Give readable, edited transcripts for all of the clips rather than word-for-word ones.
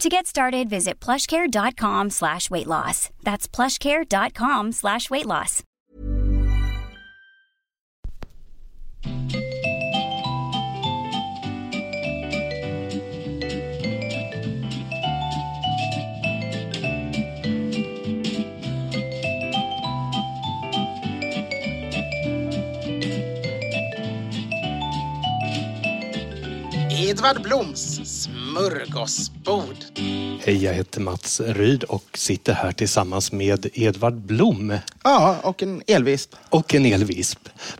To get started, visit plushcare.com/weightloss. That's plushcare.com/weightloss. Edvard Bloms smörgåsbord. Hej, jag heter Mats Ryd och sitter här tillsammans med Edvard Blom. Ja, och en elvisp.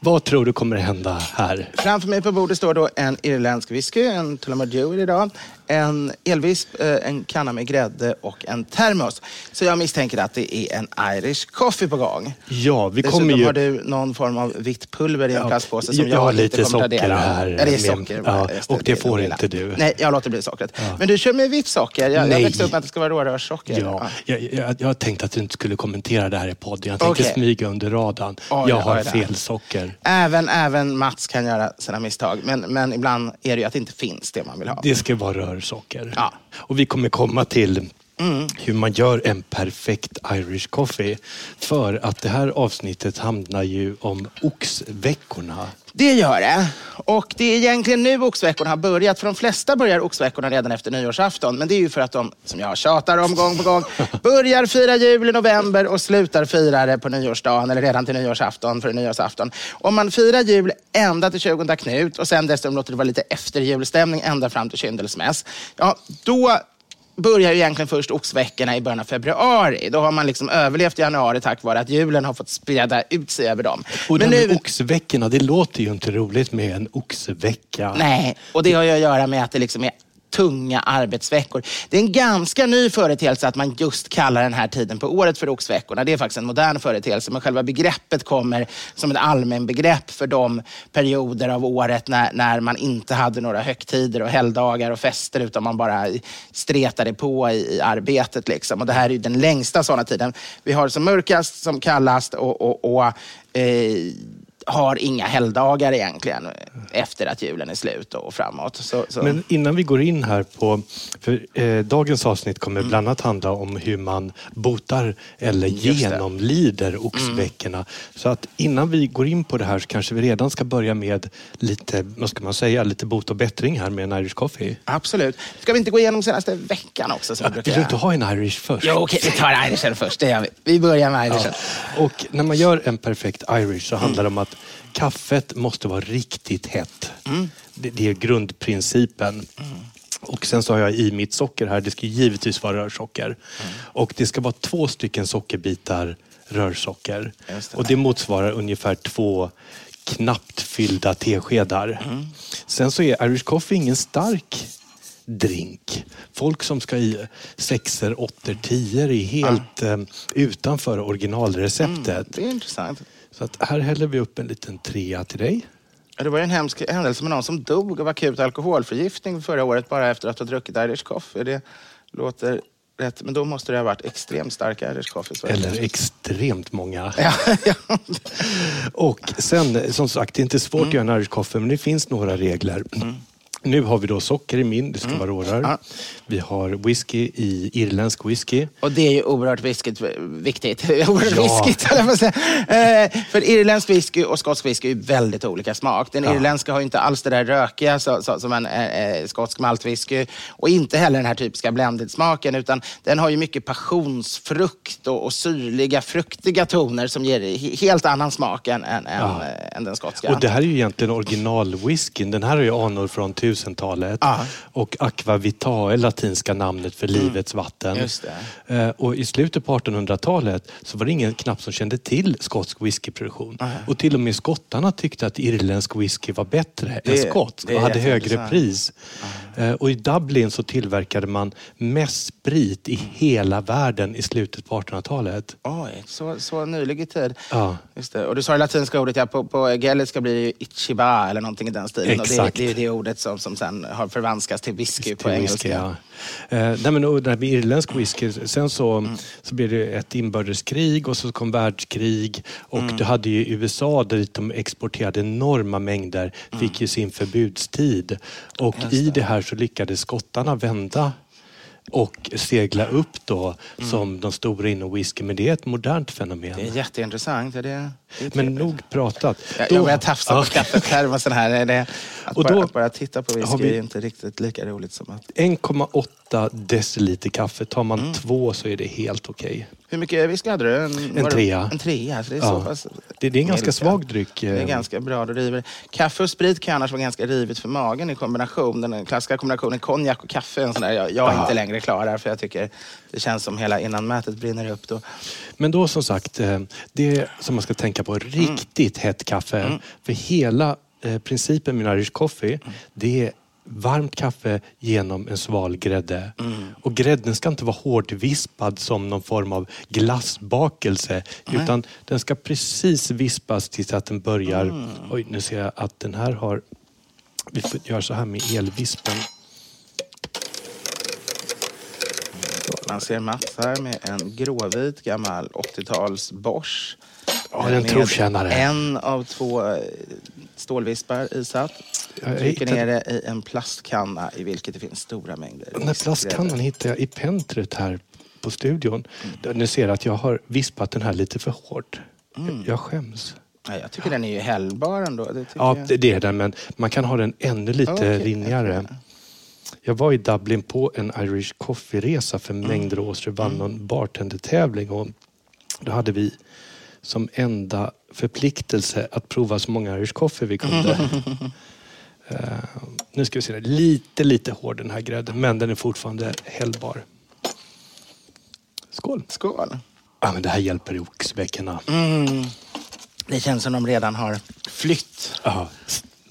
Vad tror du kommer hända här? Framför mig på bordet står då en irländsk whisky, en Tullamore Dew idag, en elvisp, en kanna med grädde och en termos. Så jag misstänker att det är en Irish coffee på gång. Ja, vi dessutom kommer ju... har du någon form av vitt pulver i en plastpåse som jag lite kommer att tradera. Här. Är det socker? Ja, och det får inte du. Nej, jag låter bli sockret. Ja. Men du kör med vitt socker. Jag växte upp med att det ska vara rårörssocker. Ja, jag tänkte att du inte skulle kommentera det här i podden. Jag tänker smyga under radarn. Jag har fel socker. Även Mats kan göra sina misstag. Men ibland är det ju att det inte finns det man vill ha. Det ska vara rörsocker. Ja. Och vi kommer komma till hur man gör en perfekt Irish coffee. För att det här avsnittet handlar ju om oxveckorna. Det gör det. Och det är egentligen nu oxveckorna har börjat. För de flesta börjar oxveckorna redan efter nyårsafton. Men det är ju för att de, som jag tjatar om gång på gång, börjar fira jul i november och slutar fira det på nyårsdagen. Eller redan till nyårsafton, för nyårsafton. Om man firar jul ända till 20 Knut och sen dessutom låter det vara lite efterjulstämning ända fram till kyndelsmäss. Ja, då börjar ju egentligen först oxveckorna i början av februari. Då har man liksom överlevt januari tack vare att julen har fått sprida ut sig över dem. Och men nu oxveckorna, det låter ju inte roligt med en oxvecka. Nej, och det har ju att göra med att det liksom är tunga arbetsveckor. Det är en ganska ny företeelse att man just kallar den här tiden på året för oxveckorna. Det är faktiskt en modern företeelse, men själva begreppet kommer som ett allmän begrepp för de perioder av året när man inte hade några högtider och helgdagar och fester, utan man bara stretade på i arbetet liksom. Och det här är ju den längsta sådana tiden. Vi har som mörkast, som kallast och har inga helgdagar egentligen efter att julen är slut och framåt. Så. Men innan vi går in här på... För dagens avsnitt kommer bland annat handla om hur man botar eller genomlider oxveckorna. Så att innan vi går in på det här så kanske vi redan ska börja med lite, vad ska man säga, lite bot och bättring här med en Irish coffee. Absolut. Ska vi inte gå igenom senaste veckan också? Som vill du inte ha en Irish först? Jo, okej, vi tar Irishen först. Det gör vi. Vi börjar med Irishen. Ja. Och när man gör en perfekt Irish så handlar det om att kaffet måste vara riktigt hett. Det är grundprincipen. Och sen så har jag i mitt socker här. Det ska givetvis vara rörsocker. Och det ska vara 2 sockerbitar rörsocker. Och det motsvarar ungefär 2 knappt fyllda teskedar. Sen så är Irish coffee ingen stark drink. Folk som ska i 6er, 8er, 10er är helt utanför originalreceptet. Det är intressant. Så att här häller vi upp en liten 3 till dig. Det var ju en hemsk händelse med någon som dog av akut alkoholförgiftning förra året bara efter att ha druckit Irish coffee. Det låter rätt, men då måste det ha varit extremt starka Irish coffee. Eller extremt många. Ja. Och sen, som sagt, det är inte svårt att göra en Irish coffee, men det finns några regler. Mm. Nu har vi då socker i min, det ska vara rårör. Ja. Vi har whisky i irländsk whisky. Och det är ju oerhört viktigt. För irländsk whisky och skotsk whisky är väldigt olika smak. Den irländska har ju inte alls det där rökiga som en skotsk maltwhisky. Och inte heller den här typiska blended-smaken, utan den har ju mycket passionsfrukt och syrliga, fruktiga toner som ger helt annan smak än den skotska. Och det här är ju egentligen originalwhiskyn. Den här har ju anor från 1000-talet och aqua vitae, latinska namnet för livets vatten. Just det. Och i slutet på 1800-talet så var det ingen knapp som kände till skotsk whiskyproduktion. Och till och med skottarna tyckte att irländsk whisky var bättre än skotsk och hade högre pris. Och i Dublin så tillverkade man mest sprit i hela världen i slutet på 1800-talet. Oj, så nylig i tid. Just det. Och du sa det latinska ordet, på gaeliska blir det ju ichiba eller någonting i den stilen. Exakt. Och det är det ordet som sen har förvanskats till whisky på engelska. Nej, men det här med irländsk whisky, sen så blev det ett inbördeskrig och så kom världskrig och du hade ju USA där de exporterade enorma mängder, fick ju sin förbudstid och i det här så lyckades skottarna vända och segla upp då som de stora inom whisky. Men det är ett modernt fenomen. Det är jätteintressant. Det är men nog pratat. Jag tafsar på skattet här. Att bara titta på whisky är inte riktigt lika roligt som att... 1,8 deciliter kaffe. Tar man 2 så är det helt okej. Hur mycket whisky hade du? En trea. Så det är så pass... Det är en ganska svag dryck. Det är ganska bra. Du river. Kaffe och sprit kan annars vara ganska rivet för magen i kombination. Den klassiska kombinationen konjak och kaffe. En sån där. Jag är inte längre klarar, för jag tycker det känns som hela innanmätet brinner upp då. Men då som sagt, det som man ska tänka på, riktigt hett kaffe. För hela principen med Irish coffee, det är varmt kaffe genom en sval grädde. Och grädden ska inte vara hårt vispad som någon form av glassbakelse, utan den ska precis vispas tills att den börjar. Oj, nu ser jag att den här har... Vi får göra så här med elvispen. Man ser Mats här med en gråvit gammal 80-tals borsch. Ja, den trotjänare. En av 2 stålvispar isatt. Trycker ner det i en plastkanna i vilket det finns stora mängder. Den här plastkannan hittar jag i pentryt här på studion. Nu ser jag att jag har vispat den här lite för hårt. Jag skäms. Jag tycker den är ju hällbar ändå. Det är den, men man kan ha den ännu lite rinnigare. Okay. Jag var i Dublin på en Irish coffee-resa för mängder år sedan, vann någon bartendertävling och då hade vi som enda förpliktelse att prova så många Irish coffee vi kunde. Nu ska vi se, lite hård den här grädden, men den är fortfarande hällbar. Skål! Skål! Ja, men det här hjälper i oxbäckarna. Det känns som de redan har flytt. Ja.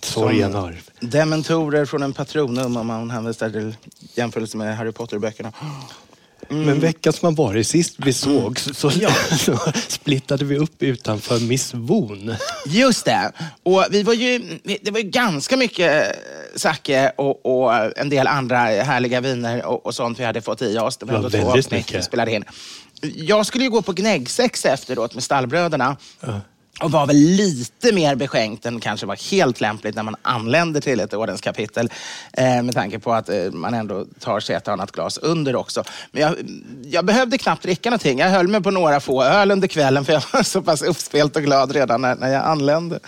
Som dementorer från en patronum, om man hänvisar till jämförelse med Harry Potter-böckerna. Men veckan som man var sist vi såg så splittade vi upp utanför Miss Woon. Just det. Och det var ju ganska mycket sake och en del andra härliga viner och sånt vi hade fått i oss. Det var ändå 2 avsnitt vi spelade in. Jag skulle ju gå på gnäggsex efteråt med stallbröderna. Och var väl lite mer beskänkt än kanske var helt lämpligt när man anländer till ett ordenskapitel. Med tanke på att man ändå tar sig ett annat glas under också. Men jag behövde knappt dricka någonting. Jag höll mig på några få öl under kvällen för jag var så pass uppspelt och glad redan när jag anlände.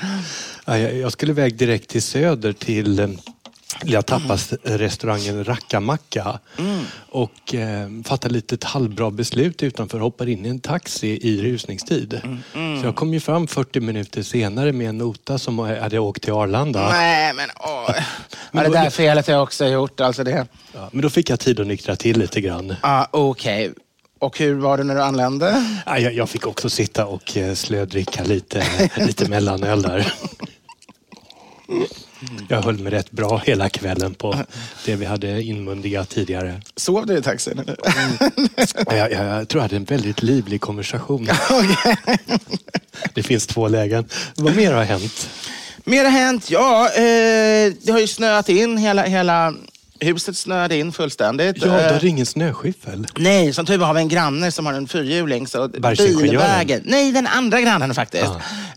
Jag skulle väg direkt till söder till... Jag tappade restaurangen Rackamacka och fattade lite ett halvbra beslut utanför, hoppade in i en taxi i rusningstid. Så jag kom ju fram 40 minuter senare med en nota som hade åkt till Arlanda. Nej, men åh. Men det där felet jag också gjort. Alltså det. Ja, men då fick jag tid att nyktra till lite grann. Okej. Och hur var det när du anlände? Jag fick också sitta och slödricka lite mellanöl där. Jag höll mig rätt bra hela kvällen på det vi hade inmundigat tidigare. Sov du i taxin? Jag tror jag hade en väldigt livlig konversation. Okay. Det finns 2 lägen. Vad mer har hänt? Ja, det har ju snöat in hela Huset snöade in fullständigt. Ja, det är ingen snöskyffel. Nej, som tur var har vi en granne som har en fyrhjuling. Bergsingenjören? Nej, den andra grannen faktiskt.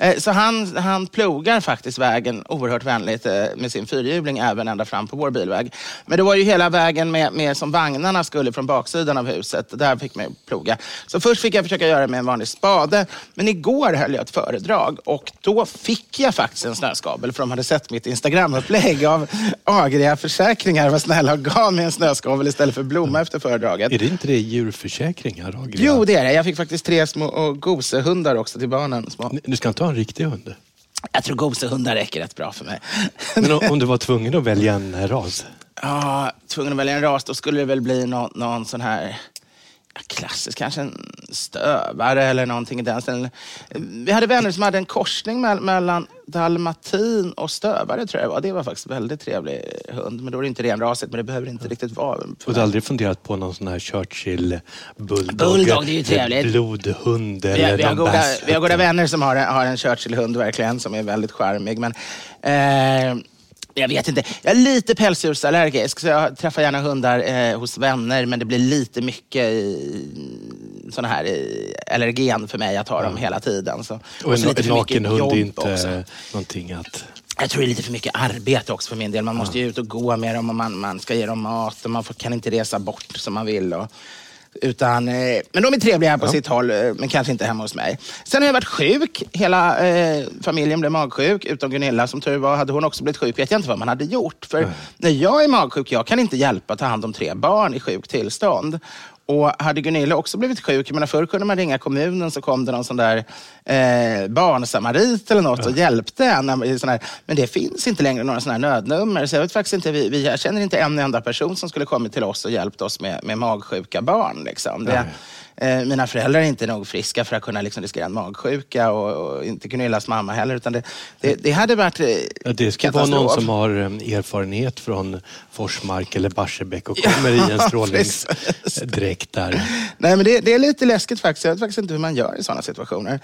Ah. Så han plogar faktiskt vägen oerhört vänligt med sin fyrhjuling även ända fram på vår bilväg. Men det var ju hela vägen med som vagnarna skulle från baksidan av huset. Där fick man ploga. Så först fick jag försöka göra det med en vanlig spade. Men igår höll jag ett föredrag och då fick jag faktiskt en snöskabel för de hade sett mitt Instagram-upplägg av agriga försäkringar. Vad snälla och gav mig en snöskabel istället för blomma efter föredraget. Är det inte det djurförsäkringar? Agriga? Jo, det är det. Jag fick faktiskt 3 små gosehundar också till barnen. Små. Du ska inte ha en riktig hund? Jag tror gosehundar räcker rätt bra för mig. Men om du var tvungen att välja en ras? Ja, tvungen att välja en ras då skulle det väl bli någon sån här... klassiskt, kanske en stövare eller någonting i den stilen. Vi hade vänner som hade en korsning mellan dalmatin och stövare tror jag det var. Det var faktiskt en väldigt trevlig hund. Men då är det inte renrasigt, men det behöver inte riktigt vara. Och du har aldrig funderat på någon sån här Churchill bulldog? Det är ju trevligt. Blodhund eller vi har goda vänner som har en Churchill-hund verkligen som är väldigt charmig. Men... jag vet inte. Jag är lite pälsdjursallergisk så jag träffar gärna hundar hos vänner men det blir lite mycket såna här allergen för mig. Jag tar dem hela tiden. Så. Och en naken hund är inte någonting att... Jag tror det är lite för mycket arbete också för min del. Man måste ju ut och gå med dem och man ska ge dem mat och man kan inte resa bort som man vill och... Utan, men de är trevliga här på sitt håll, men kanske inte hemma hos mig. Sen har jag varit sjuk. Hela familjen blev magsjuk, utom Gunilla som tur var. Hade hon också blivit sjuk, vet jag inte vad man hade gjort. För när jag är magsjuk, jag kan inte hjälpa att ta hand om 3 barn i sjuk tillstånd. Och hade Gunilla också blivit sjuk, men förr kunde man ringa kommunen så kom det någon sån där barnsamarit eller något och hjälpte en. Sån här. Men det finns inte längre några sån här nödnummer. Så jag vet faktiskt inte, vi känner inte en enda person som skulle kommit till oss och hjälpt oss med magsjuka barn. Liksom. Det, mina föräldrar är inte nog friska för att kunna liksom, riskera en magsjuka och inte Gunillas mamma heller. Utan det hade varit det ska vara någon som har erfarenhet från Forsmark eller Barsebäck och kommer i en strålningsdräkt. Där. Nej, men det är lite läskigt faktiskt. Jag vet faktiskt inte hur man gör i sådana situationer.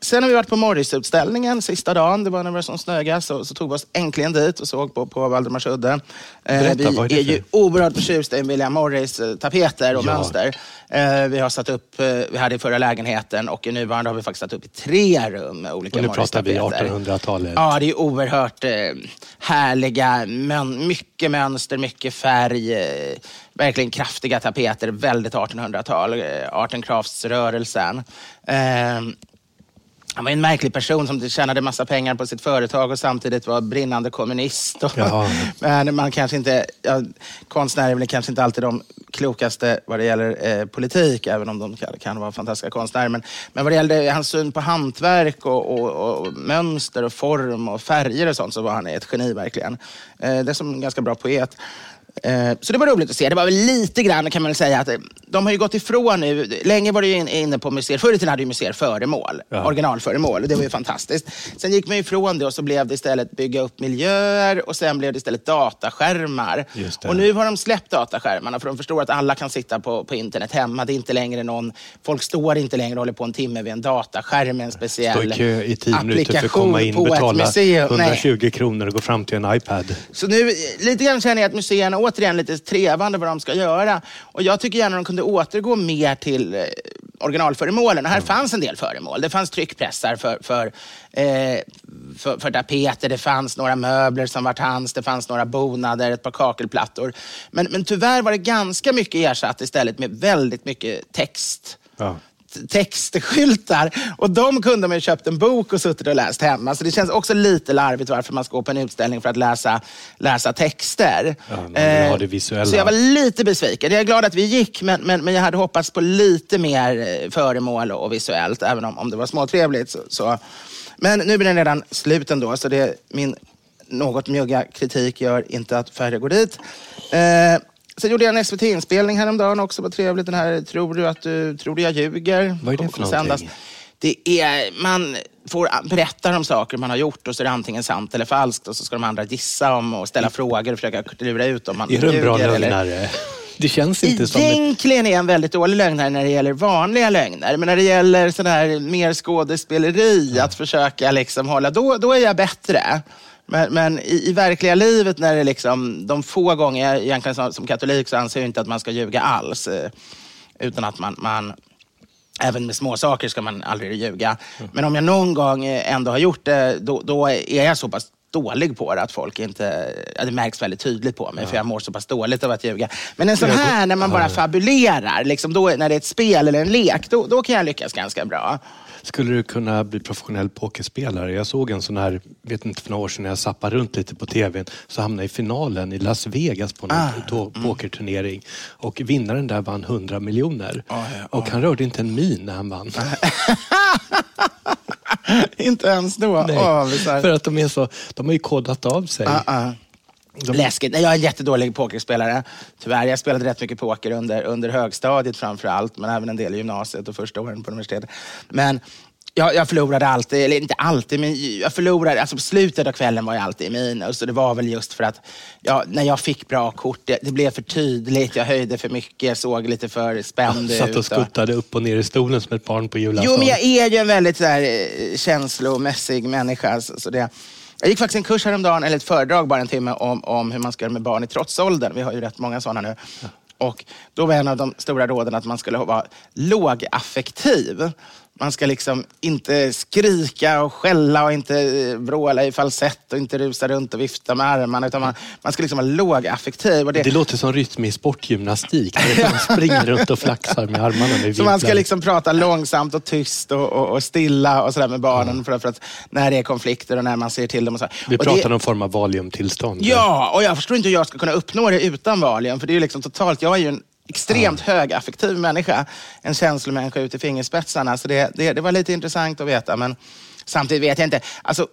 Sen har vi varit på Morrisutställningen sista dagen. Det var när det var som snöga. Så tog vi oss äntligen dit och såg på Valdemarsudde. Vi är ju oerhört förtjusta i William Morris tapeter och mönster. Vi har satt upp, vi hade i förra lägenheten och i nuvarande har vi faktiskt satt upp i 3 rum olika Morris-tapeter. Och nu pratar vi 1800-talet. Ja, det är oerhört härliga, mycket mönster, mycket färg. Verkligen kraftiga tapeter, väldigt 1800-tal, art and crafts-rörelsen. Han var en märklig person som tjänade massa pengar på sitt företag och samtidigt var brinnande kommunist. Men man kanske inte, konstnärer blir kanske inte alltid de klokaste vad det gäller politik, även om de kan vara fantastiska konstnärer. Men vad det gällde hans syn på hantverk och mönster och form och färger och sånt så var han ett geni verkligen. Det är som en ganska bra poet. Så det var roligt att se. Det var väl lite grann kan man väl säga att de har ju gått ifrån nu. Länge var det ju inne på museer. Förr i tiden hade ju museer föremål. Ja. Originalföremål. Det var ju fantastiskt. Sen gick man ifrån det och så blev det istället bygga upp miljöer. Och sen blev det istället dataskärmar. Och nu har de släppt dataskärmarna. För de förstår att alla kan sitta på internet hemma. Det är inte längre någon... Folk står inte längre och håller på en timme vid en dataskärm. Med en speciell i applikation för att komma in, på betala ett museum. 120 kronor och gå fram till en iPad. Så nu lite grann känner jag att museerna återigen lite trevande vad de ska göra. Och jag tycker gärna de kunde återgå mer till originalföremålen. Och här fanns en del föremål. Det fanns tryckpressar för tapeter. Det fanns några möbler som vart hans. Det fanns några bonader, ett par kakelplattor. Men tyvärr var det ganska mycket ersatt istället med väldigt mycket text. Ja. Textskyltar och de kunde man ju köpt en bok och suttit och läst hemma så det känns också lite larvigt varför man ska gå på en utställning för att läsa texter. Ja, det visuella. Så jag var lite besviken. Jag är glad att vi gick men jag hade hoppats på lite mer föremål och visuellt även om det var småtrevligt. Så. Men nu blir den redan slut ändå så det är min något mjugga kritik gör inte att färre går dit. Så gjorde jag en SVT-inspelning häromdagen också. Vad trevligt den här. Tror du jag ljuger? Vad är det för någonting? Det är, man får berätta om saker man har gjort och så är det antingen sant eller falskt. Och så ska de andra gissa om och ställa frågor och försöka lura ut om man ljuger. Är du en bra lögnare? Det känns inte som... Egentligen är jag en väldigt dålig lögnare när det gäller vanliga lögner. Men när det gäller sån här mer skådespeleri, att försöka liksom hålla, då är jag bättre. Men i verkliga livet, när det liksom, de få gånger, egentligen som katolik så anser jag inte att man ska ljuga alls. Utan att man även med små saker ska man aldrig ljuga. Mm. Men om jag någon gång ändå har gjort det, då är jag så pass dålig på det att folk inte... Det märks väldigt tydligt på mig, för jag mår så pass dåligt av att ljuga. Men en sån här, när man bara fabulerar, liksom då, när det är ett spel eller en lek, då kan jag lyckas ganska bra. Skulle du kunna bli professionell pokerspelare? Jag såg en sån här, vet inte, för några år sedan när jag zappade runt lite på tvn, så hamnade i finalen i Las Vegas på en pokerturnering. Och vinnaren där vann 100 miljoner. Och han rörde inte en min när han vann. Inte ens då. För att de har ju kodat av sig. Läskigt. Nej, jag är en jättedålig pokerspelare. Tyvärr, jag spelade rätt mycket poker under högstadiet framförallt, men även en del i gymnasiet och första åren på universitetet. Men jag förlorade alltid, eller inte alltid, men jag förlorade, alltså på slutet av kvällen var jag alltid i minus. Och det var väl just för att när jag fick bra kort, det blev för tydligt, jag höjde för mycket, såg lite för spänd ut. Satt och skuttade upp och ner i stolen som ett barn på julafton. Jo, men jag är ju en väldigt så här, känslomässig människa, så det... Jag gick faktiskt en kurs häromdagen, eller ett föredrag bara en timme, om hur man ska göra med barn i trotsåldern. Vi har ju rätt många sådana nu. Ja. Och då var en av de stora råden att man skulle vara lågaffektiv. Man ska liksom inte skrika och skälla och inte bråla i falsett och inte rusa runt och vifta med armarna, utan man ska liksom vara lågaffektiv. Och det låter som rytm i sportgymnastik. Man springer runt och flaxar med armarna. Så man ska liksom prata långsamt och tyst och stilla och sådär med barnen, för att när det är konflikter och när man ser till dem. Och så. Vi pratar om form av valiumtillstånd. Ja, och jag förstår inte hur jag ska kunna uppnå det utan valium, för det är ju liksom totalt, jag är ju en extremt högaffektiv människa. En känslomänniska ut i fingerspetsarna. Så det var lite intressant att veta. Men samtidigt vet jag inte. Alltså,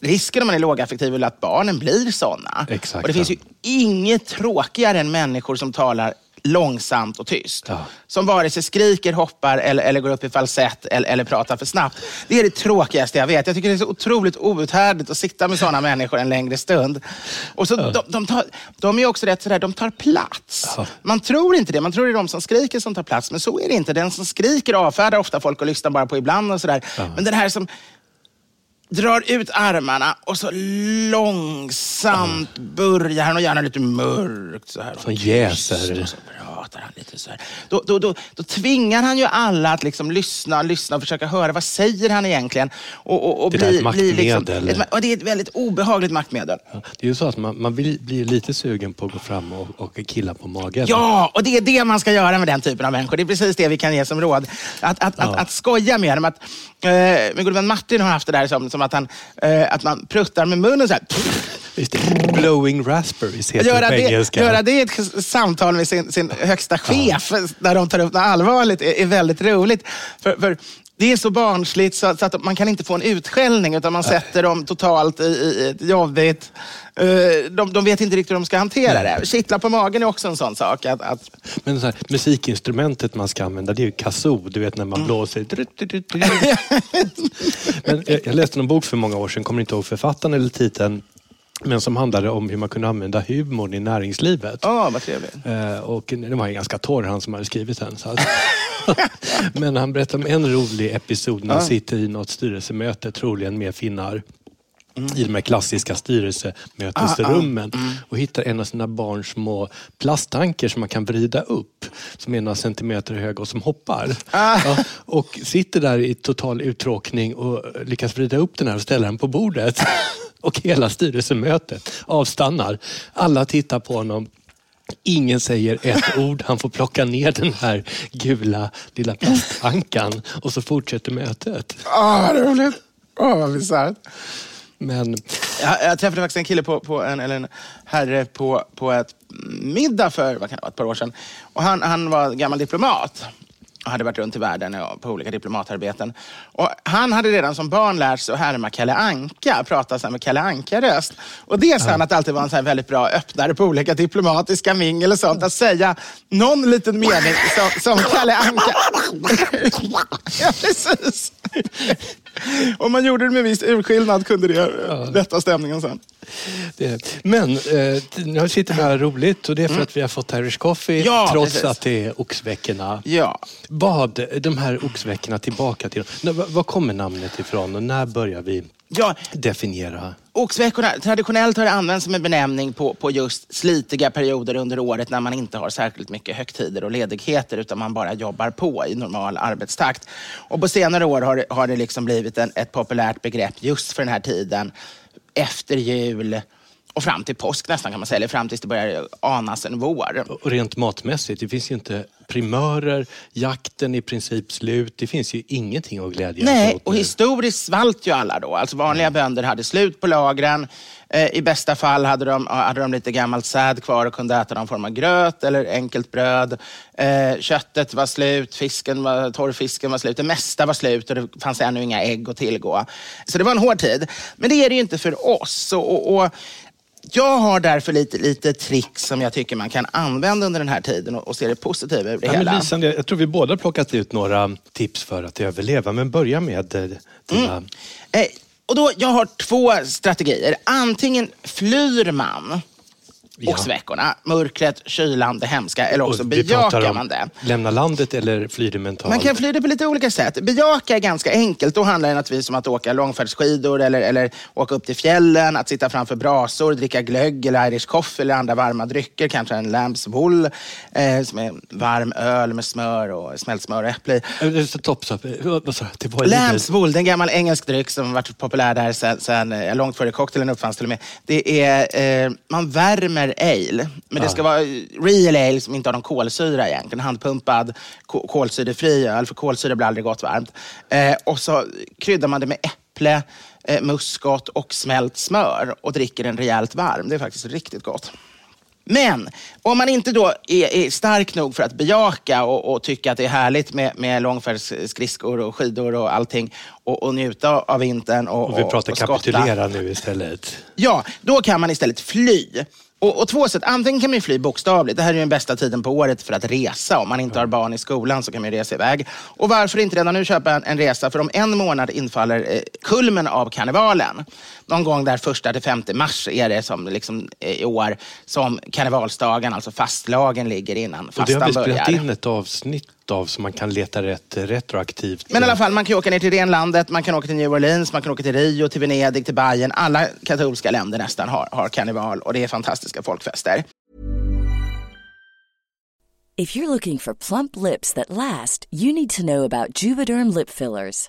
risken om man är lågaffektiv är att barnen blir sådana. Och det finns ju inget tråkigare än människor som talar långsamt och tyst. Ja. Som vare sig skriker, hoppar eller går upp i falsett eller pratar för snabbt. Det är det tråkigaste jag vet. Jag tycker det är så otroligt outhärdligt att sitta med sådana människor en längre stund. Och så de är också rätt sådär, de tar plats. Ja. Man tror inte det. Man tror det är de som skriker som tar plats. Men så är det inte. Den som skriker avfärdar ofta folk och lyssnar bara på ibland och sådär. Ja. Men den här som drar ut armarna och så långsamt börjar han, och gärna lite mörkt så här. Som jäser. Och så pratar han lite så här. Då tvingar han ju alla att liksom lyssna och försöka höra. Vad säger han egentligen? Och det är ett maktmedel. Liksom, och det är ett väldigt obehagligt maktmedel. Ja, det är ju så att man blir lite sugen på att gå fram och killa på magen. Ja, och det är det man ska göra med den typen av människor. Det är precis det vi kan ge som råd. Att skoja med dem. Min god vän Martin har haft det där som att man pruttar med munnen så här. Just det. Blowing raspberries heter det på engelska. Göra det i ett samtal med sin högsta chef där de tar upp något allvarligt är väldigt roligt. För det är så barnsligt så att man kan inte få en utskällning, utan man sätter dem totalt i ett jobbigt... De vet inte riktigt hur de ska hantera det. Kittla på magen är också en sån sak. Men så här, musikinstrumentet man ska använda, det är ju kazoo, du vet, när man blåser. Men jag läste en bok för många år sedan, kommer inte ihåg författaren eller titeln, men som handlade om hur man kunde använda humorn i näringslivet. Ja, vad trevligt. Och det var ju ganska torr han som hade skrivit den. Så att... Men han berättade om en rolig episod när han sitter i något styrelsemöte, troligen med finnar, i de här klassiska styrelsemötesrummen, och hittar en av sina barns små plasttankar som man kan vrida upp, som är några centimeter hög och som hoppar. Och sitter där i total uttråkning och lyckas vrida upp den här och ställa den på bordet. Och hela styrelsemötet avstannar. Alla tittar på honom. Ingen säger ett ord. Han får plocka ner den här gula lilla plastankan. Och så fortsätter mötet. Vad roligt. Vad bizarrt. Men... Jag träffade faktiskt en kille en herre på ett middag för ett par år sedan. Och han var gammal diplomat. Och hade varit runt i världen på olika diplomatarbeten. Och han hade redan som barn lärt sig att härma Kalle Anka. Prata så här med Kalle Anka-röst. Och det sa han att alltid var en så här väldigt bra öppnare på olika diplomatiska mingel och sånt. Att säga någon liten mening som Kalle Anka. Ja, precis. Om man gjorde det med viss urskillnad kunde det lätta stämningen sen. Men nu sitter vi här roligt, och det är för att vi har fått Irish Coffee trots precis. Att det är oxveckorna. Ja. Vad de här oxveckorna tillbaka till? Vad kommer namnet ifrån och när börjar vi Ja. Definiera. Oxveckorna, traditionellt har det använts som en benämning på just slitiga perioder under året när man inte har särskilt mycket högtider och ledigheter utan man bara jobbar på i normal arbetstakt. Och på senare år har det liksom blivit ett populärt begrepp just för den här tiden efter jul och fram till påsk nästan kan man säga, eller fram tills det börjar anas en vår. Och rent matmässigt, det finns ju inte primörer, jakten i princip slut, det finns ju ingenting att glädja sig åt. Nej, och historiskt svalt ju alla då. Alltså vanliga bönder hade slut på lagren, i bästa fall hade de lite gammalt säd kvar och kunde äta någon form av gröt eller enkelt bröd. Köttet var slut, torrfisken var slut, det mesta var slut och det fanns ännu inga ägg att tillgå. Så det var en hård tid. Men det är det ju inte för oss och jag har därför lite trick som jag tycker man kan använda under den här tiden och se det positiva över det hela. Lisa, jag tror vi båda plockat ut några tips för att överleva, men börja med dina... Och då, jag har två strategier. Antingen flyr man oxveckorna, mörkret, kylan, det hemska, eller också bejakar man det. Lämna landet eller fly det mentalt? Man kan fly det på lite olika sätt. Bejaka är ganska enkelt. Då handlar det naturligtvis om att åka långfärdsskidor eller åka upp till fjällen, att sitta framför brasor, dricka glögg eller Irish coffee eller andra varma drycker, kanske en lambs wool som är varm öl med smör och smält smör och äpple. Lambs wool, det är en gammal engelsk dryck som varit populär där sedan långt före cocktailen uppfanns till och med. Det är, man värmer ale, men det ska vara real ale som inte har någon kolsyra egentligen, handpumpad, kolsyrefri öl, för kolsyra blir aldrig gott varmt. Och så kryddar man det med äpple, muskot och smält smör och dricker den rejält varm. Det är faktiskt riktigt gott. Men om man inte då är stark nog för att bejaka och tycka att det är härligt med långfärdsskridskor och skidor och allting och njuta av vintern och vi pratar och kapitulera nu istället. Ja, då kan man istället fly. Och två sätt, antingen kan man fly bokstavligt. Det här är ju den bästa tiden på året för att resa. Om man inte har barn i skolan så kan man resa iväg. Och varför inte redan nu köpa en resa? För om en månad infaller kulmen av karnevalen. Någon gång där 1-5 mars är det som liksom i år som karnevalsdagen, alltså fastlagen, ligger innan fastan börjar. Och det har vi spelat in ett avsnitt av så man kan leta rätt retroaktivt. Men i alla fall, man kan åka ner till renlandet, man kan åka till New Orleans, man kan åka till Rio, till Venedig, till Bayern. Alla katolska länder nästan har karneval och det är fantastiska folkfester. If you're looking for plump lips that last, you need to know about Juvederm lip fillers.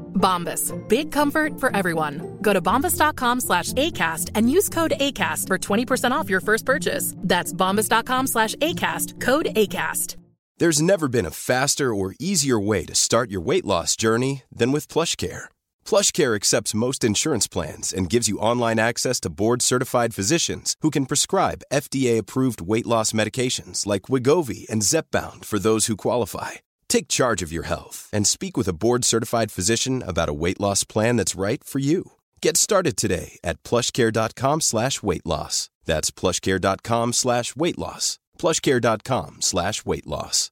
Bombas. Big comfort for everyone. Go to bombas.com/ACAST and use code ACAST for 20% off your first purchase. That's bombas.com/ACAST, code ACAST. There's never been a faster or easier way to start your weight loss journey than with PlushCare. PlushCare accepts most insurance plans and gives you online access to board-certified physicians who can prescribe FDA-approved weight loss medications like Wegovy and Zepbound for those who qualify. Take charge of your health and speak with a board-certified physician about a weight loss plan that's right for you. Get started today at PlushCare.com/weight loss. That's PlushCare.com/weight loss. PlushCare.com/weight loss.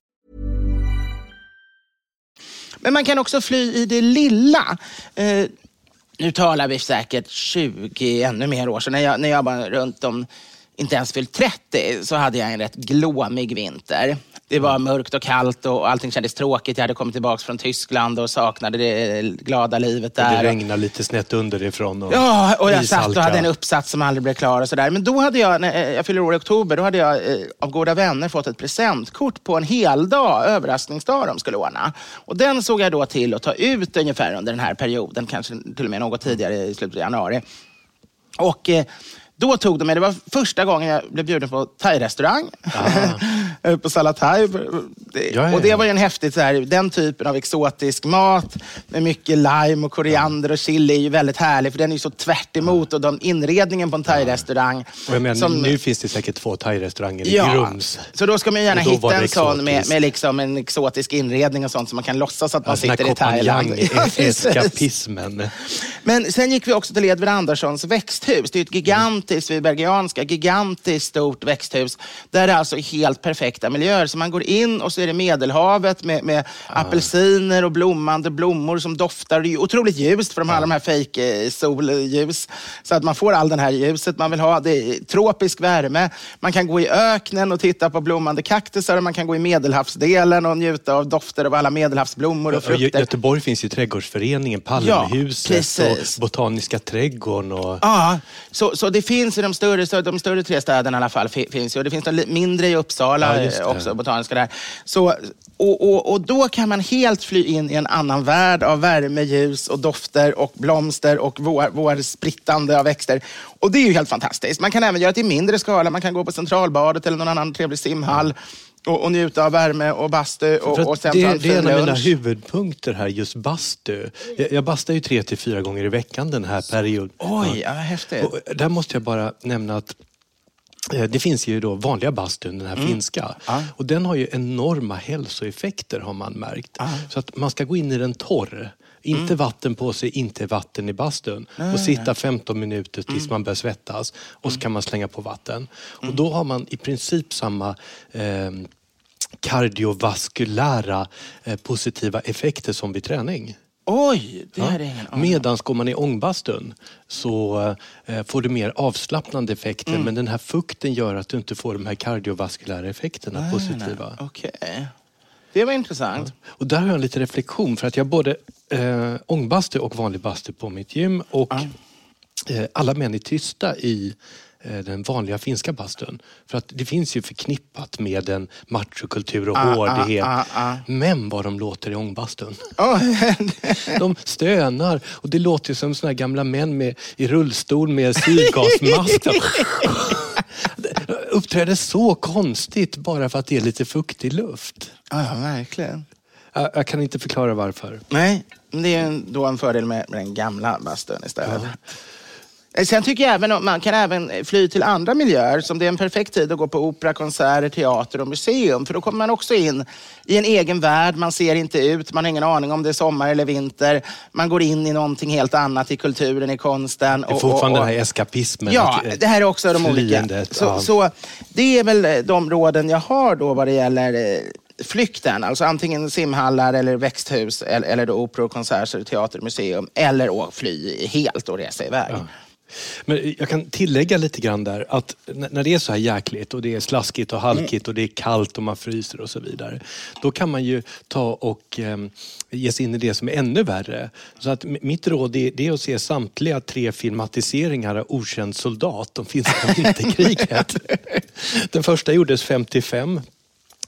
Men man kan också fly i det lilla. Nu talar vi säkert 20 ännu mer år sedan. När jag var runt om, inte ens fyllt 30, så hade jag en rätt glåmig vinter. Det var mörkt och kallt och allting kändes tråkigt. Jag hade kommit tillbaka från Tyskland och saknade det glada livet där. Och det regnade lite snett underifrån. Och ja, och jag satt och hade en uppsats som aldrig blev klar och sådär. Men då hade jag, när jag fyller år i oktober, då hade jag av goda vänner fått ett presentkort på en hel dag, överraskningsdag de skulle ordna. Och den såg jag då till att ta ut ungefär under den här perioden, kanske till och med något tidigare i slutet av januari. Och då tog de mig, det var första gången jag blev bjuden på thai-restaurang. På Salat Thai. Och det var ju en häftig, så här, den typen av exotisk mat med mycket lime och koriander och chili är ju väldigt härlig, för den är ju så tvärt emot och den inredningen på en thai-restaurang. Men som, nu finns det säkert två thai-restauranger i Grums. Så då ska man ju gärna hitta en sån med liksom en exotisk inredning och sånt som man kan låtsas att man sitter i Thailand. Eskapismen. Men sen gick vi också till Edvard Anderssons växthus. Det är ju ett gigantiskt, Vibergianska, gigantiskt stort växthus där det är alltså helt perfekta miljöer. Så man går in och så är det Medelhavet med apelsiner och blommande blommor som doftar. Det är ju otroligt ljust för de har alla de här fake solljus. Så att man får all den här ljuset man vill ha. Det är tropisk värme. Man kan gå i öknen och titta på blommande kaktusar och man kan gå i Medelhavsdelen och njuta av dofter av alla Medelhavsblommor och frukter. I Göteborg finns ju trädgårdsföreningen, Palmhuset och Botaniska trädgården. Och... Ja, så det finns i de större tre städerna i alla fall. Finns, och det finns de mindre i Uppsala också, botaniska där. Så, och då kan man helt fly in i en annan värld av värme, ljus och dofter och blomster och vår sprittande av växter. Och det är ju helt fantastiskt. Man kan även göra det i mindre skala. Man kan gå på Centralbadet eller någon annan trevlig simhall. Och njuta av värme och bastu och sen det är en av mina huvudpunkter här, just bastu. Jag bastar ju 3-4 gånger i veckan den här perioden. Oj, vad häftigt. Och där måste jag bara nämna att det finns ju då vanliga bastun, den här finska. Och den har ju enorma hälsoeffekter har man märkt. Så att man ska gå in i den torr. Inte vatten på sig, inte vatten i bastun. Och sitta 15 minuter tills man börjar svettas. Och så kan man slänga på vatten. Och då har man i princip samma kardiovaskulära positiva effekter som vid träning. Oj, det är ingen aning. Medans går man i ångbastun så får du mer avslappnande effekter. Men den här fukten gör att du inte får de här kardiovaskulära effekterna positiva. Okej. Okay. Det var intressant. Och där har jag en liten reflektion för att jag både ångbastu och vanlig bastu på mitt gym och alla män är tysta i den vanliga finska bastun. För att det finns ju förknippat med en machokultur och hårdhet. Men vad de låter i ångbastun. De stönar. Och det låter som såna här gamla män i rullstol med syrgasmask. Uppträder så konstigt bara för att det är lite fuktig luft. Ja, verkligen. Jag kan inte förklara varför. Nej, men det är då en fördel med den gamla bastun istället. Ja. Sen tycker jag även att man kan även fly till andra miljöer, som det är en perfekt tid att gå på opera, konserter, teater och museum. För då kommer man också in i en egen värld, man ser inte ut, man har ingen aning om det är sommar eller vinter. Man går in i någonting helt annat, i kulturen, i konsten. Det är fortfarande den här eskapismen. Ja, det här är också de olika. Så det är väl de råden jag har då vad det gäller flykten, alltså antingen simhallar eller växthus eller då opera, konserter, teater, museum eller att fly helt och resa iväg. Ja. Men jag kan tillägga lite grann där att när det är så här jäkligt och det är slaskigt och halkigt och det är kallt och man fryser och så vidare, då kan man ju ta och ge sig in i det som är ännu värre. Så att mitt råd är att se samtliga 3 filmatiseringar av Okänd soldat, de finns i vinterkriget. Den första gjordes 55,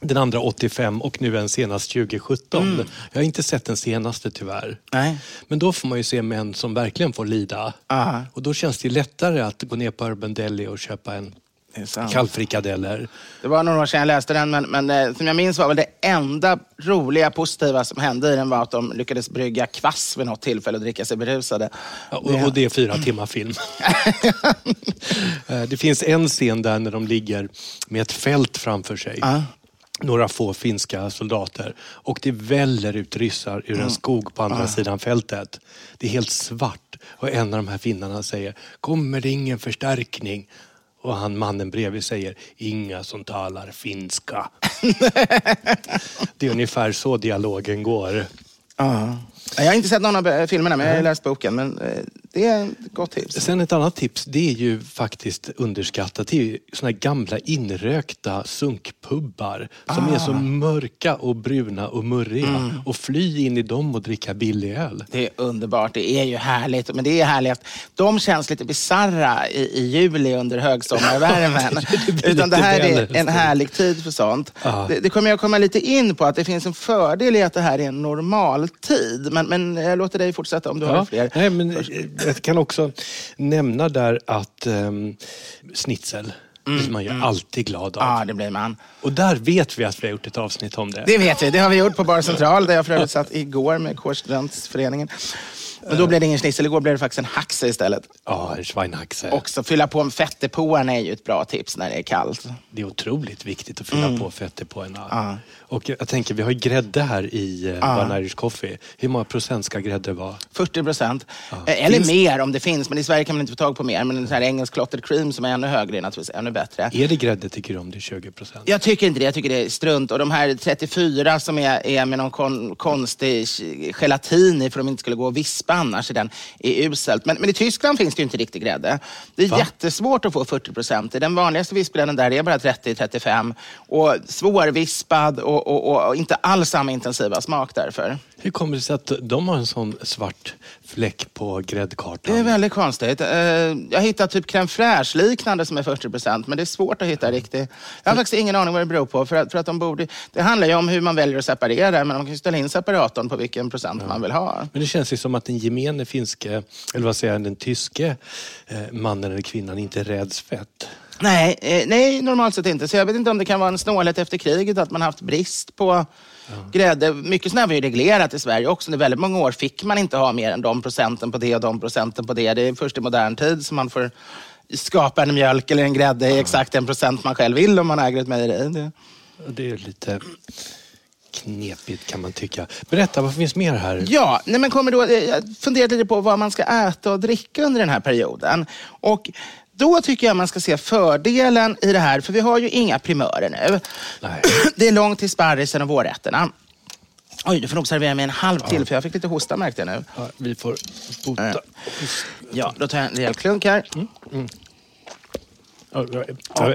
den andra 85 och nu en senast 2017. Jag har inte sett den senaste tyvärr. Nej. Men då får man ju se män som verkligen får lida. Aha. Och då känns det lättare att gå ner på Urban Deli och köpa en kallfrikadeller. Det var några år sedan jag läste den, men som jag minns var väl det enda roliga, positiva som hände i den var att de lyckades brygga kvass vid något tillfälle och dricka sig berusade. Ja, och det är 4 timmar film. Det finns en scen där när de ligger med ett fält framför sig. Några få finska soldater. Och det väller ut ryssar ur en skog på andra sidan fältet. Det är helt svart. Och en av de här finnarna säger, kommer det ingen förstärkning? Och mannen bredvid säger, inga som talar finska. Det är ungefär så dialogen går. Jag har inte sett någon av filmerna, men jag har läst boken. Men det är ett gott tips. Sen ett annat tips, det är ju faktiskt underskattat. Det är ju såna gamla inrökta sunkpubbar som är så mörka och bruna och murriga. Och fly in i dem och dricka billig öl. Det är underbart, det är ju härligt. Men det är härligt att de känns lite bizarra i juli under högsommarvärmen. Utan det här är en härlig tid för sånt. Det kommer jag komma lite in på, att det finns en fördel i att det här är en normal tid. Men jag låter dig fortsätta om du har fler. Nej, men jag kan också nämna där att schnitzel. Som man ju alltid glad av. Ja, det blir man. Och där vet vi att vi har gjort ett avsnitt om det. Det vet vi, det har vi gjort på Bar Central, där jag för övrigt satt igår med Kårstudentsföreningen. Men då blev det ingen schnitzel, igår blev det faktiskt en haxe istället. Ja, en schweinhaxe. Också fylla på en fettepåarna är ju ett bra tips när det är kallt. Det är otroligt viktigt att fylla på fettepåarna. Och jag tänker, vi har ju grädde här i Van Irish Coffee. Hur många procent ska grädde vara? 40%. Eller mer om det finns, men i Sverige kan man inte få tag på mer. Men en sån här engelsk clotted cream som är ännu högre är naturligtvis ännu bättre. Är det grädde tycker du om det är 20%? Jag tycker inte det, jag tycker det är strunt. Och de här 34 som är med någon konstig gelatin i för de inte skulle gå och vispa. Annars är den uselt. Men i Tyskland finns det ju inte riktigt grädde. Det är jättesvårt att få 40%. Den vanligaste vispgrädden där är bara 30-35. Och svårvispad och inte alls samma intensiva smak därför. Hur kommer det sig att de har en sån svart fläck på gräddkartan? Det är väldigt konstigt. Jag hittar typ crème fraîche liknande som är 40%. Men det är svårt att hitta riktigt. Jag har faktiskt ingen aning vad det beror på. För att de borde, det handlar ju om hur man väljer att separera. Men man kan ju ställa in separatorn på vilken procent man vill ha. Men det känns ju som att den gemene finske, eller vad säger jag, den tyske mannen eller kvinnan inte räds fett. Nej, normalt sett inte. Så jag vet inte om det kan vara en snålhet efter kriget att man haft brist på grädde. Mycket sådär var ju reglerat i Sverige också. Under väldigt många år fick man inte ha mer än de procenten på det och de procenten på det. Det är först i modern tid som man får skapa en mjölk eller en grädde i exakt 1% man själv vill om man äger ett mejeri. Det är lite knepigt kan man tycka. Berätta, vad finns mer här? Ja, nej men jag funderade lite på vad man ska äta och dricka under den här perioden. Och då tycker jag man ska se fördelen i det här, för vi har ju inga primörer nu. Nej. Det är långt till sparrisen och vårrätterna. Oj, du får nog servera mig en halv till, för jag fick lite hosta märkte nu. Ja, vi får bota. Ja, då tar jag en rejäl klunk här.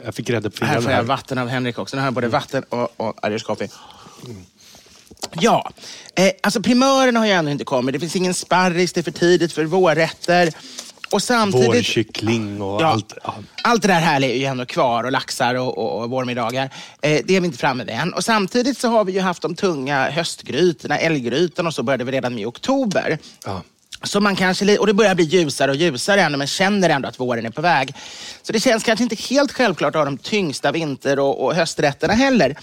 Jag fick grädde på fingrarna. Här får jag vatten av Henrik också. Nu har jag både vatten och Irish coffee. Ja, alltså primörerna har ju ännu inte kommit. Det finns ingen sparris, det är för tidigt för vårrätter. Och samtidigt vårkyckling och allt. Allt det där härliga är ju ändå kvar, och laxar och vårmiddagar. Det är vi inte framme vid än. Och samtidigt så har vi ju haft de tunga höstgrytorna, älggrytan, och så började vi redan med i oktober. Ja. Så man kanske, och det börjar bli ljusare och ljusare ännu, men känner ändå att våren är på väg. Så det känns kanske inte helt självklart att ha de tyngsta vinter- och hösträtterna heller.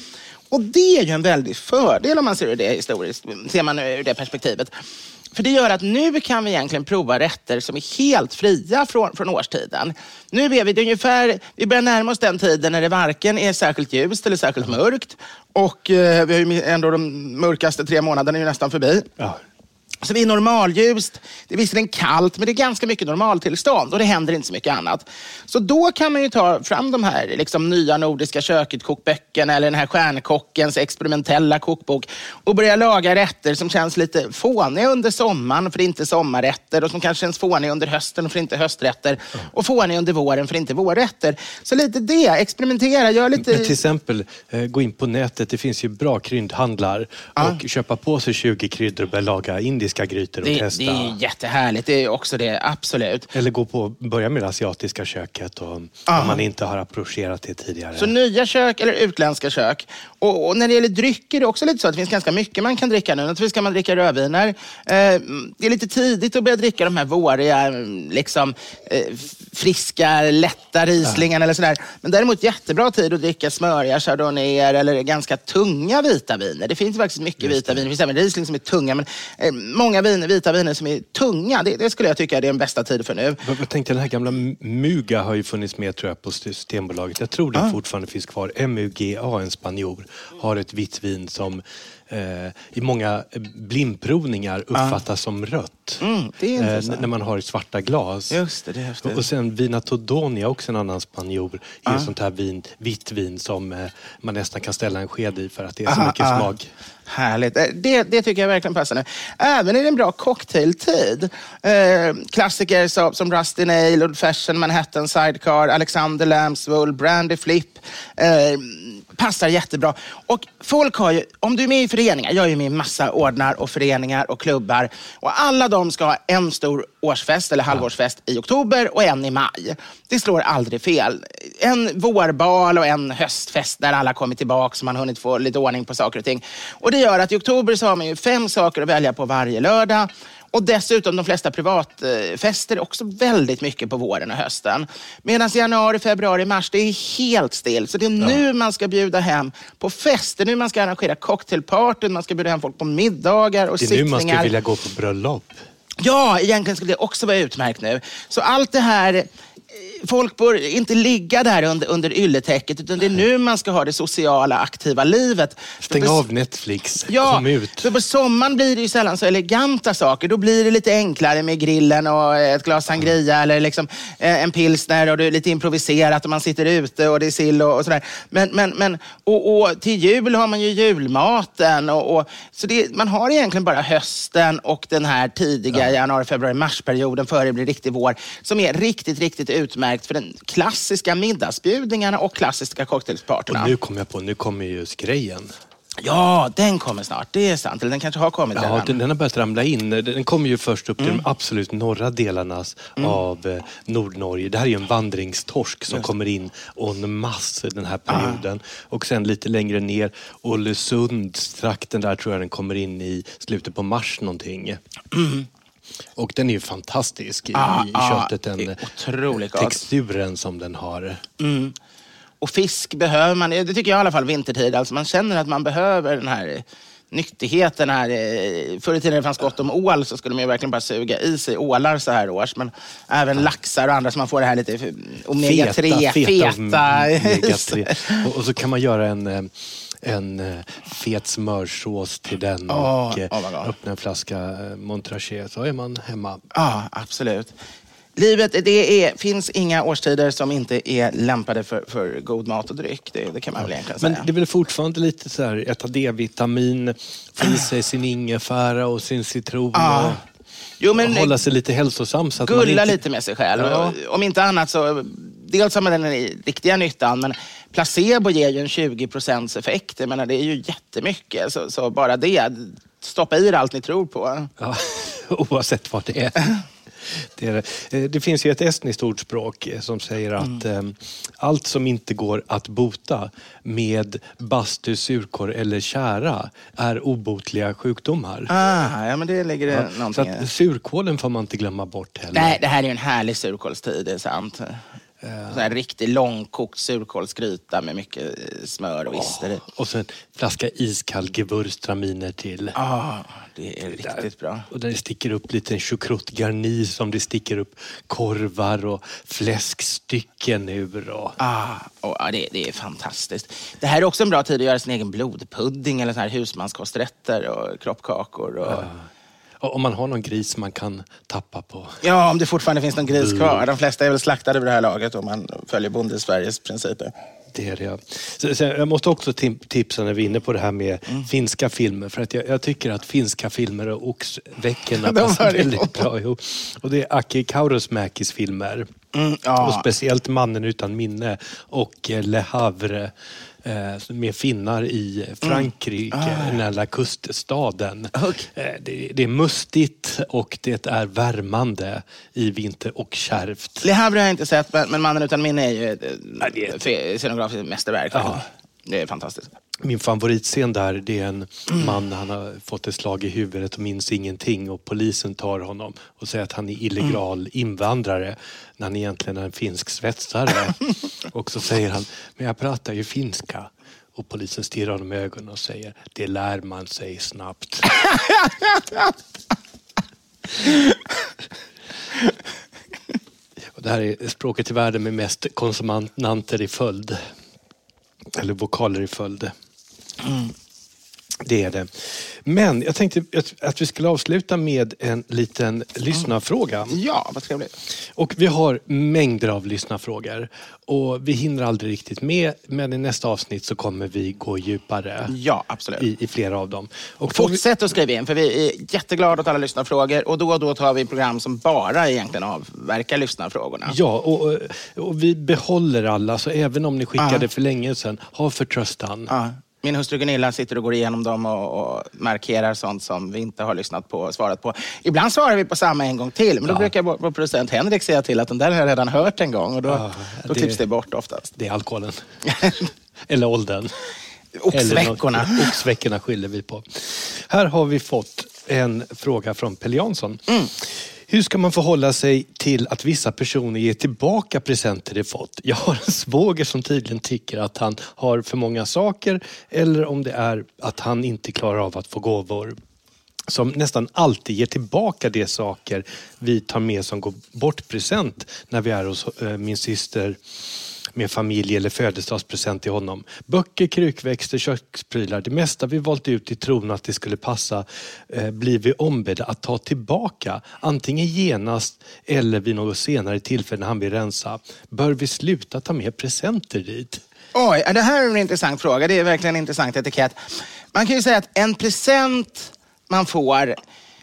Och det är ju en väldigt fördel om man ser det historiskt, ser man ur det perspektivet. För det gör att nu kan vi egentligen prova rätter som är helt fria från årstiden. Nu är vi ungefär, vi börjar närma oss den tiden när det varken är särskilt ljust eller särskilt mörkt. Och vi har ju ändå de mörkaste 3 månaderna är ju nästan förbi. Ja. Så vi är normalljust, det är visserligen kallt, men det är ganska mycket normaltillstånd och det händer inte så mycket annat. Så då kan man ju ta fram de här liksom, nya nordiska köket-kokböckerna eller den här stjärnkockens experimentella kokbok och börja laga rätter som känns lite fåniga under sommaren för det är inte sommarrätter och som kanske känns fåniga under hösten för det är inte hösträtter och fåniga under våren för det är inte vårrätter. Så lite det, experimentera, gör lite. Men till exempel gå in på nätet, det finns ju bra kryddhandlar och köpa på sig 20 kryddor och börja laga indiska. Det är jättehärligt, det är också det, absolut. Eller börja med det asiatiska köket och, om man inte har approcherat det tidigare. Så nya kök eller utländska kök. Och när det gäller drycker är det också lite så att det finns ganska mycket man kan dricka nu. Naturligtvis kan man dricka rödviner. Det är lite tidigt att börja dricka de här våriga, liksom, friska, lätta rislingarna eller sådär. Men däremot jättebra tid att dricka smöriga chardonnayer eller ganska tunga vita viner. Det finns faktiskt mycket vita viner. Det finns även risling som är tunga, men många viner, vita viner som är tunga, det skulle jag tycka är den bästa tiden för nu. Jag tänkte, den här gamla Muga har ju funnits med tror jag på Systembolaget. Jag tror det fortfarande finns kvar. MUGA, en spanjor, har ett vitt vin som i många blindprovningar uppfattas som rött. Det är när man har svarta glas. Just det är häftigt. Och sen Vina Todonia, också en annan spanjor, är ett sånt här vitt vin som man nästan kan ställa en sked i för att det är så mycket smak. Härligt. Det tycker jag verkligen passar nu. Även är det en bra cocktailtid. Klassiker som Rusty Nail, Old Fashion, Manhattan Sidecar, Alexander Lambswool, Brandy Flip. Passar jättebra. Och folk har ju, om du är med i föreningar, jag är ju med i massa ordnar och föreningar och klubbar. Och alla de ska ha en stor årsfest eller halvårsfest i oktober och en i maj. Det slår aldrig fel. En vårbal och en höstfest där alla kommer tillbaka så man hunnit få lite ordning på saker och ting. Och det gör att i oktober så har man ju 5 saker att välja på varje lördag. Och dessutom de flesta privatfester också väldigt mycket på våren och hösten. Medan januari, februari, mars, det är helt still. Så det är nu man ska bjuda hem på fester. Nu man ska arrangera cocktailparty, man ska bjuda hem folk på middagar och sittningar. Det är nu man ska vilja gå på bröllop. Ja, egentligen skulle det också vara utmärkt nu. Så allt det här... Folk bör inte ligga där under ylletäcket, utan det är nu man ska ha det sociala, aktiva livet. Stäng av Netflix, kom ut. För på sommaren blir det ju sällan så eleganta saker. Då blir det lite enklare med grillen och ett glas sangria eller liksom en pilsner, och det är lite improviserat och man sitter ute och det är sill och sådär. Men till jul har man ju julmaten och så det, man har egentligen bara hösten och den här tidiga januari, februari, marsperioden före det blir riktig vår, som är riktigt utmärkt för den klassiska middagsbjudningarna och klassiska cocktailsparterna. Och nu kommer ju grejen. Ja, den kommer snart, det är sant. Eller den kanske har kommit redan. Ja, den har börjat ramla in. Den kommer ju först upp till de absolut norra delarna av Nordnorge. Det här är ju en vandringstorsk som kommer in en massa den här perioden. Och sen lite längre ner, Ålesundstrakten där tror jag den kommer in i slutet på mars någonting. Mm. Och den är ju fantastisk i köttet, den texturen som den har. Mm. Och fisk behöver man, det tycker jag i alla fall vintertid. Alltså man känner att man behöver den här nyttigheten här. Förr i tiden det fanns gott om ål så skulle man ju verkligen bara suga i sig ålar så här års. Men även laxar och andra som man får det här lite omega-3. Feta. Och så kan man göra en fet smörsås till den och öppna en flaska Montraché, så är man hemma. Ja, absolut. Livet, finns inga årstider som inte är lämpade för god mat och dryck. Det kan man väl egentligen säga. Men det är väl fortfarande lite så här, äta D-vitamin, få i sig sin ingefära och sin citron. Ja. Jo, men hålla sig lite hälsosam. Så att gulla man inte... lite med sig själv. Ja. Om inte annat så... Dels har man den riktiga nyttan, men placebo ger ju en 20% effekt. Jag menar, det är ju jättemycket. Så bara det, stoppa i allt ni tror på. Ja, oavsett vad det är. Det finns ju ett estniskt ordspråk som säger att allt som inte går att bota med bastu, surkor eller kära är obotliga sjukdomar. Ja, men det ligger det någonting. Så att surkålen får man inte glömma bort heller. Nej, det här är ju en härlig surkålstid, det är sant. Så här riktigt långkokt surkålsgryta med mycket smör och visst. Och så en flaska iskall gewürztraminer till. Det är riktigt bra. Och där sticker upp lite en choucroute-garni som det sticker upp korvar och fläskstycken ur. Det är fantastiskt. Det här är också en bra tid att göra sin egen blodpudding eller så här husmanskosträtter och kroppkakor och... Om man har någon gris man kan tappa på. Ja, om det fortfarande finns någon gris kvar. De flesta är väl slaktade vid det här laget om man följer Bondesveriges principer. Det är det. Så jag måste också tipsa när vi är inne på det här med finska filmer. För att jag tycker att finska filmer och oxveckorna passar väldigt bra ihop. Och det är Aki Kaurismäkis filmer. Och speciellt Mannen utan minne och Le Havre. Med finnar i Frankrike, nära kuststaden. Okay. Det är mustigt och det är värmande i vinter och kärvt. Le Havre har jag inte sett, men Mannen utan minne är ju ett scenografiskt mästerverk. Ja. Det är fantastiskt. Min favoritscen där, det är en man, han har fått ett slag i huvudet och minns ingenting. Och polisen tar honom och säger att han är illegal invandrare när han egentligen är en finsk svetsare. Och så säger han, men jag pratar ju finska. Och polisen stirrar honom i ögonen och säger, det lär man sig snabbt. Och det här är språket i världen med mest konsonanter i följd. Eller vokaler i följd. Det är det. Men jag tänkte att vi skulle avsluta med en liten lyssnarfråga. Ja, vad trevligt. Och vi har mängder av lyssnarfrågor. Och vi hinner aldrig riktigt med. Men i nästa avsnitt så kommer vi gå djupare. Ja, absolut. I flera av dem. Och fortsätt att skriva in. För vi är jätteglada åt alla lyssnarfrågor. Och då tar vi program som bara egentligen avverkar lyssnarfrågorna. Ja, och vi behåller alla. Så även om ni skickade för länge sedan, ha förtröstan. Ja. Min hustru Gunilla sitter och går igenom dem och markerar sånt som vi inte har lyssnat på och svarat på. Ibland svarar vi på samma en gång till. Men då brukar vår producent Henrik säga till att den där har jag redan hört en gång. Och då klipps det bort oftast. Det är alkoholen. Eller åldern. Oxveckorna skyller vi på. Här har vi fått en fråga från Pelle Jansson. Mm. Hur ska man förhålla sig till att vissa personer ger tillbaka presenter de fått? Jag har en svåger som tydligen tycker att han har för många saker, eller om det är att han inte klarar av att få gåvor, som nästan alltid ger tillbaka de saker vi tar med som går bort present när vi är hos min syster med familj eller födelsedagspresent till honom. Böcker, krukväxter, köksprylar, det mesta vi valt ut i tron att det skulle passa blir vi ombedda att ta tillbaka, antingen genast eller vid något senare tillfälle när han vill rensa. Bör vi sluta ta med presenter dit? Oj, det här är en intressant fråga. Det är verkligen en intressant etikett. Man kan ju säga att en present man får...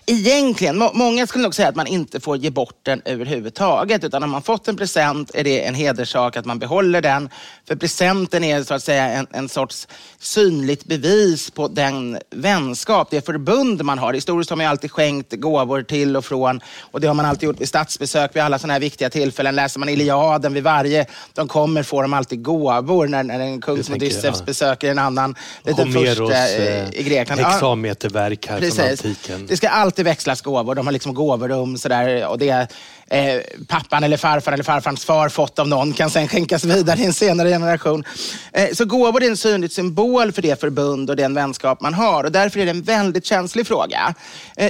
Egentligen, många skulle nog säga att man inte får ge bort den överhuvudtaget, utan om man fått en present är det en hederssak att man behåller den. För presenten är så att säga en sorts synligt bevis på den vänskap, det förbund man har. Historiskt har man ju alltid skänkt gåvor till och från, och det har man alltid gjort vid statsbesök, vid alla sådana här viktiga tillfällen. Läser man Iliaden vid varje, de kommer får de alltid gåvor när en kung som Odysseus besöker en annan. Homeros i Grekland. Hexameterverk här från antiken. Det ska alltid växlas gåvor. De har liksom gåvorum sådär, och det pappan eller farfarns far fått av någon kan sen skänkas vidare i en senare generation. Så gåvor är en synlig symbol för det förbund och den vänskap man har, och därför är det en väldigt känslig fråga.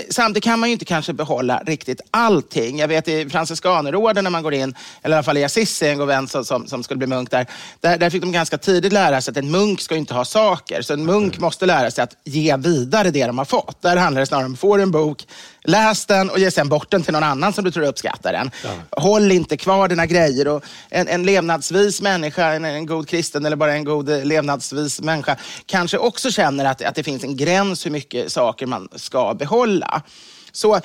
Samtidigt kan man ju inte kanske behålla riktigt allting. Jag vet i franciskanerorden när man går in, eller i alla fall i Assisi, en god vän som skulle bli munk där fick de ganska tidigt lära sig att en munk ska inte ha saker, så en munk måste lära sig att ge vidare det de har fått. Där handlar det snarare om, får en bok, läs den och ge sen bort den till någon annan som du tror uppskattar den. Ja. Håll inte kvar dina grejer. Och en levnadsvis människa, en god kristen eller bara en god levnadsvis människa kanske också känner att det finns en gräns hur mycket saker man ska behålla. Så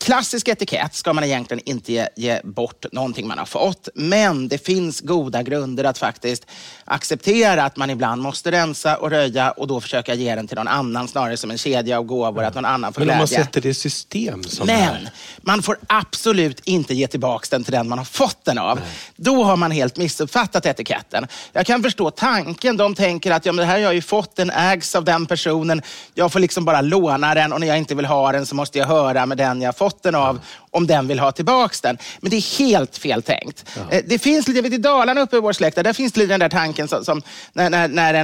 klassisk etikett ska man egentligen inte ge bort någonting man har fått. Men det finns goda grunder att faktiskt acceptera att man ibland måste rensa och röja, och då försöka ge den till någon annan snarare som en kedja av gåvor, att någon annan får glädje. Men om man sätter det i system som Men man får absolut inte ge tillbaka den till den man har fått den av. Nej. Då har man helt missuppfattat etiketten. Jag kan förstå tanken. De tänker att men det här jag har ju fått, den ägs av den personen. Jag får liksom bara låna den, och när jag inte vill ha den så måste jag höra med den jag fått den av om den vill ha tillbaks den. Men det är helt fel tänkt. Ja. Det finns lite, jag vet i Dalarna uppe i vår släkt, där finns lite den där tanken som när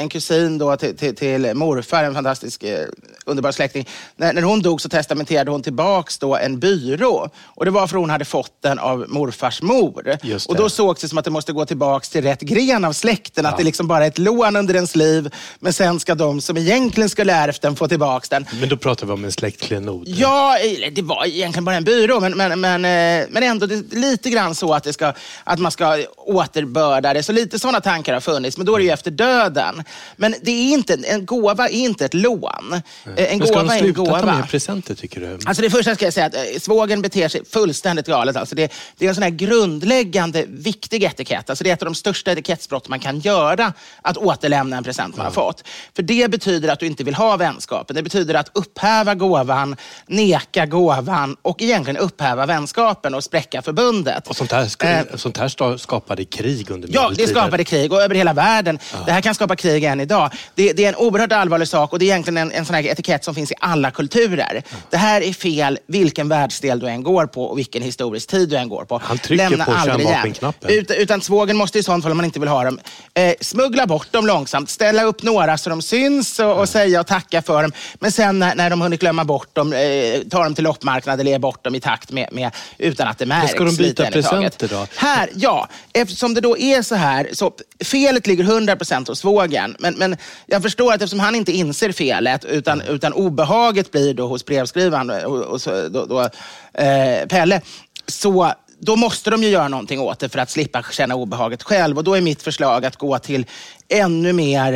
en kusin då till morfar, en fantastisk underbar släkting, när hon dog så testamenterade hon tillbaks då en byrå, och det var för hon hade fått den av morfars mor. Och då sågs det som att det måste gå tillbaks till rätt gren av släkten, att det liksom bara är ett lån under ens liv, men sen ska de som egentligen skulle ärvt den få tillbaks den. Men då pratar vi om en släktklenod. Ja, det var egentligen bara en byrå, men ändå det, lite grann så att, att man ska återbörda det. Så lite sådana tankar har funnits, men då är det ju efter döden. Men det är inte, en gåva är inte ett lån. En gåva är en gåva. Men ska de sluta ta med presenter, tycker du? Alltså det första ska jag säga att svågen beter sig fullständigt galet. Alltså det är en sån här grundläggande viktig etikett. Alltså det är ett av de största etikettsbrott man kan göra, att återlämna en present man har fått. För det betyder att du inte vill ha vänskapen. Det betyder att upphäva gåvan, neka gåvan och egentligen upphäva vänskapen och spräcka förbundet. Och sånt här skapade krig under medeltiden. Ja, det skapade krig och över hela världen. Ja. Det här kan skapa krig än idag. Det är en oerhört allvarlig sak, och det är egentligen en sån här etikett som finns i alla kulturer. Ja. Det här är fel vilken världsdel du än går på och vilken historisk tid du än går på. Han trycker lämna på kärnvapenknappen. Utan svågen måste i sånt fall, om man inte vill ha dem, smuggla bort dem långsamt. Ställa upp några så de syns och säga och tacka för dem. Men sen när de hunnit glömma bort dem, ta dem till loppmarknaden eller ge bort dem i takt med utan att det märks. Ska de byta presenter då? Här, ja. Eftersom det då är så här, så felet ligger 100% hos svågen. Men jag förstår att eftersom han inte inser felet utan obehaget blir då hos brevskrivaren och Pelle, så då måste de ju göra någonting åt det för att slippa känna obehaget själv. Och då är mitt förslag att gå till ännu mer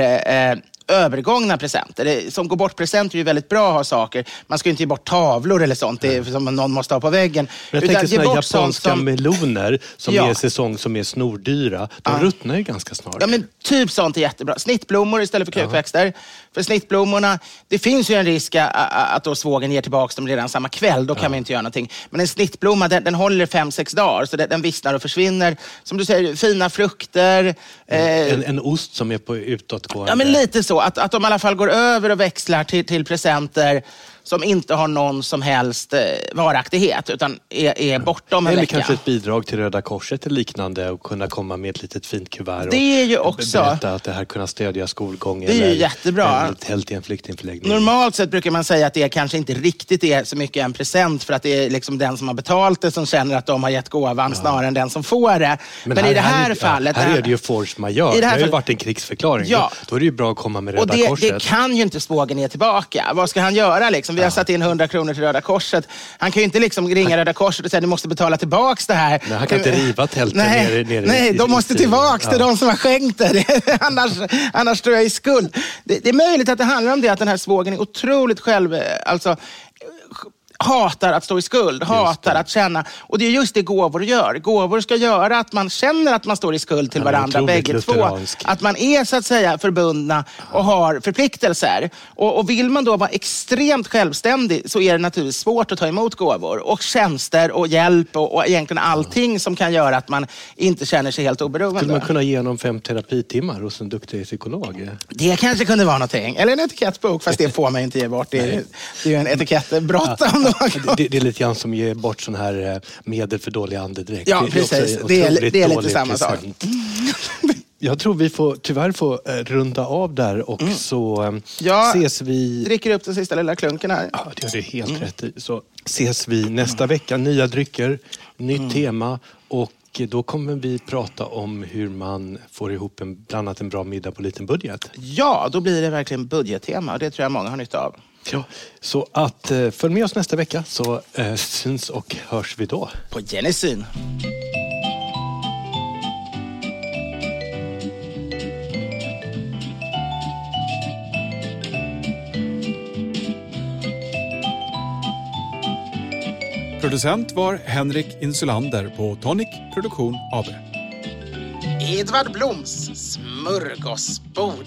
övergångna presenter. Som går bort presenter är ju väldigt bra att ha saker. Man ska ju inte ge bort tavlor eller sånt som någon måste ha på väggen. Men jag tänker sådana japanska meloner som är säsong, som är snordyra. De ruttnar ju ganska snart. Ja, men typ sånt är jättebra. Snittblommor istället för krukväxter. För snittblommorna, det finns ju en risk att då svågen ger tillbaka dem redan samma kväll. Då kan man inte göra någonting. Men en snittblomma, den håller 5-6 dagar. Så den vissnar och försvinner. Som du säger, fina frukter. En ost som är på utåtgående. Ja, men lite så. Att de i alla fall går över och växlar till presenter som inte har någon som helst varaktighet utan är bortom en vecka. Eller kanske ett bidrag till Röda Korset eller liknande och kunna komma med ett litet fint kuvert. Det är ju också, och berätta att det här kunna stödja skolgången. Det är ju jättebra. Ett tält i en flyktingförläggning. Normalt sett brukar man säga att det kanske inte riktigt är så mycket en present för att det är liksom den som har betalt det som känner att de har gett gåvan snarare än den som får det. Men här, i det här fallet... här är det ju force majeure. Det har ju varit en krigsförklaring. Ja. Då är det ju bra att komma med Röda Korset. Och det kan ju inte svågen ge tillbaka. Vad ska han göra liksom? Vi har satt in 100 kronor till Röda Korset. Han kan ju inte liksom ringa Röda Korset och säga du måste betala tillbaks det här. Nej, han kan inte riva tältet nere. Nej, de måste tillbaks till de som har skänkt det. annars tror jag i skuld. Det är möjligt att det handlar om det, att den här svågen är otroligt själv... Alltså, hatar att stå i skuld, hatar att känna. Och det är just det gåvor gör. Gåvor ska göra att man känner att man står i skuld till varandra, bägge två. Att man är så att säga förbundna och har förpliktelser. Och vill man då vara extremt självständig så är det naturligtvis svårt att ta emot gåvor. Och tjänster och hjälp och egentligen allting som kan göra att man inte känner sig helt oberoende. Skulle man kunna ge honom 5 terapitimmar hos en duktig psykolog? Det kanske kunde vara någonting. Eller en etikettbok, fast det får man ju inte ge bort. Det är ju en etikettbrott om. Det är lite grann som ger bort sån här medel för dålig andedräkt. Ja, precis. Det är lite samma sak. Jag tror vi får tyvärr få runda av där och så ses vi... Dricker upp den sista lilla klunken här. Ja, det gör du helt rätt i. Så ses vi nästa vecka. Nya drycker, nytt tema och då kommer vi prata om hur man får ihop bland annat en bra middag på liten budget. Ja, då blir det verkligen budgettema och det tror jag många har nytta av. Ja, så att följ med oss nästa vecka så syns och hörs vi då. På Genesyn. Producent var Henrik Insulander på Tonic Produktion AB. Edvard Bloms smörgåsbord.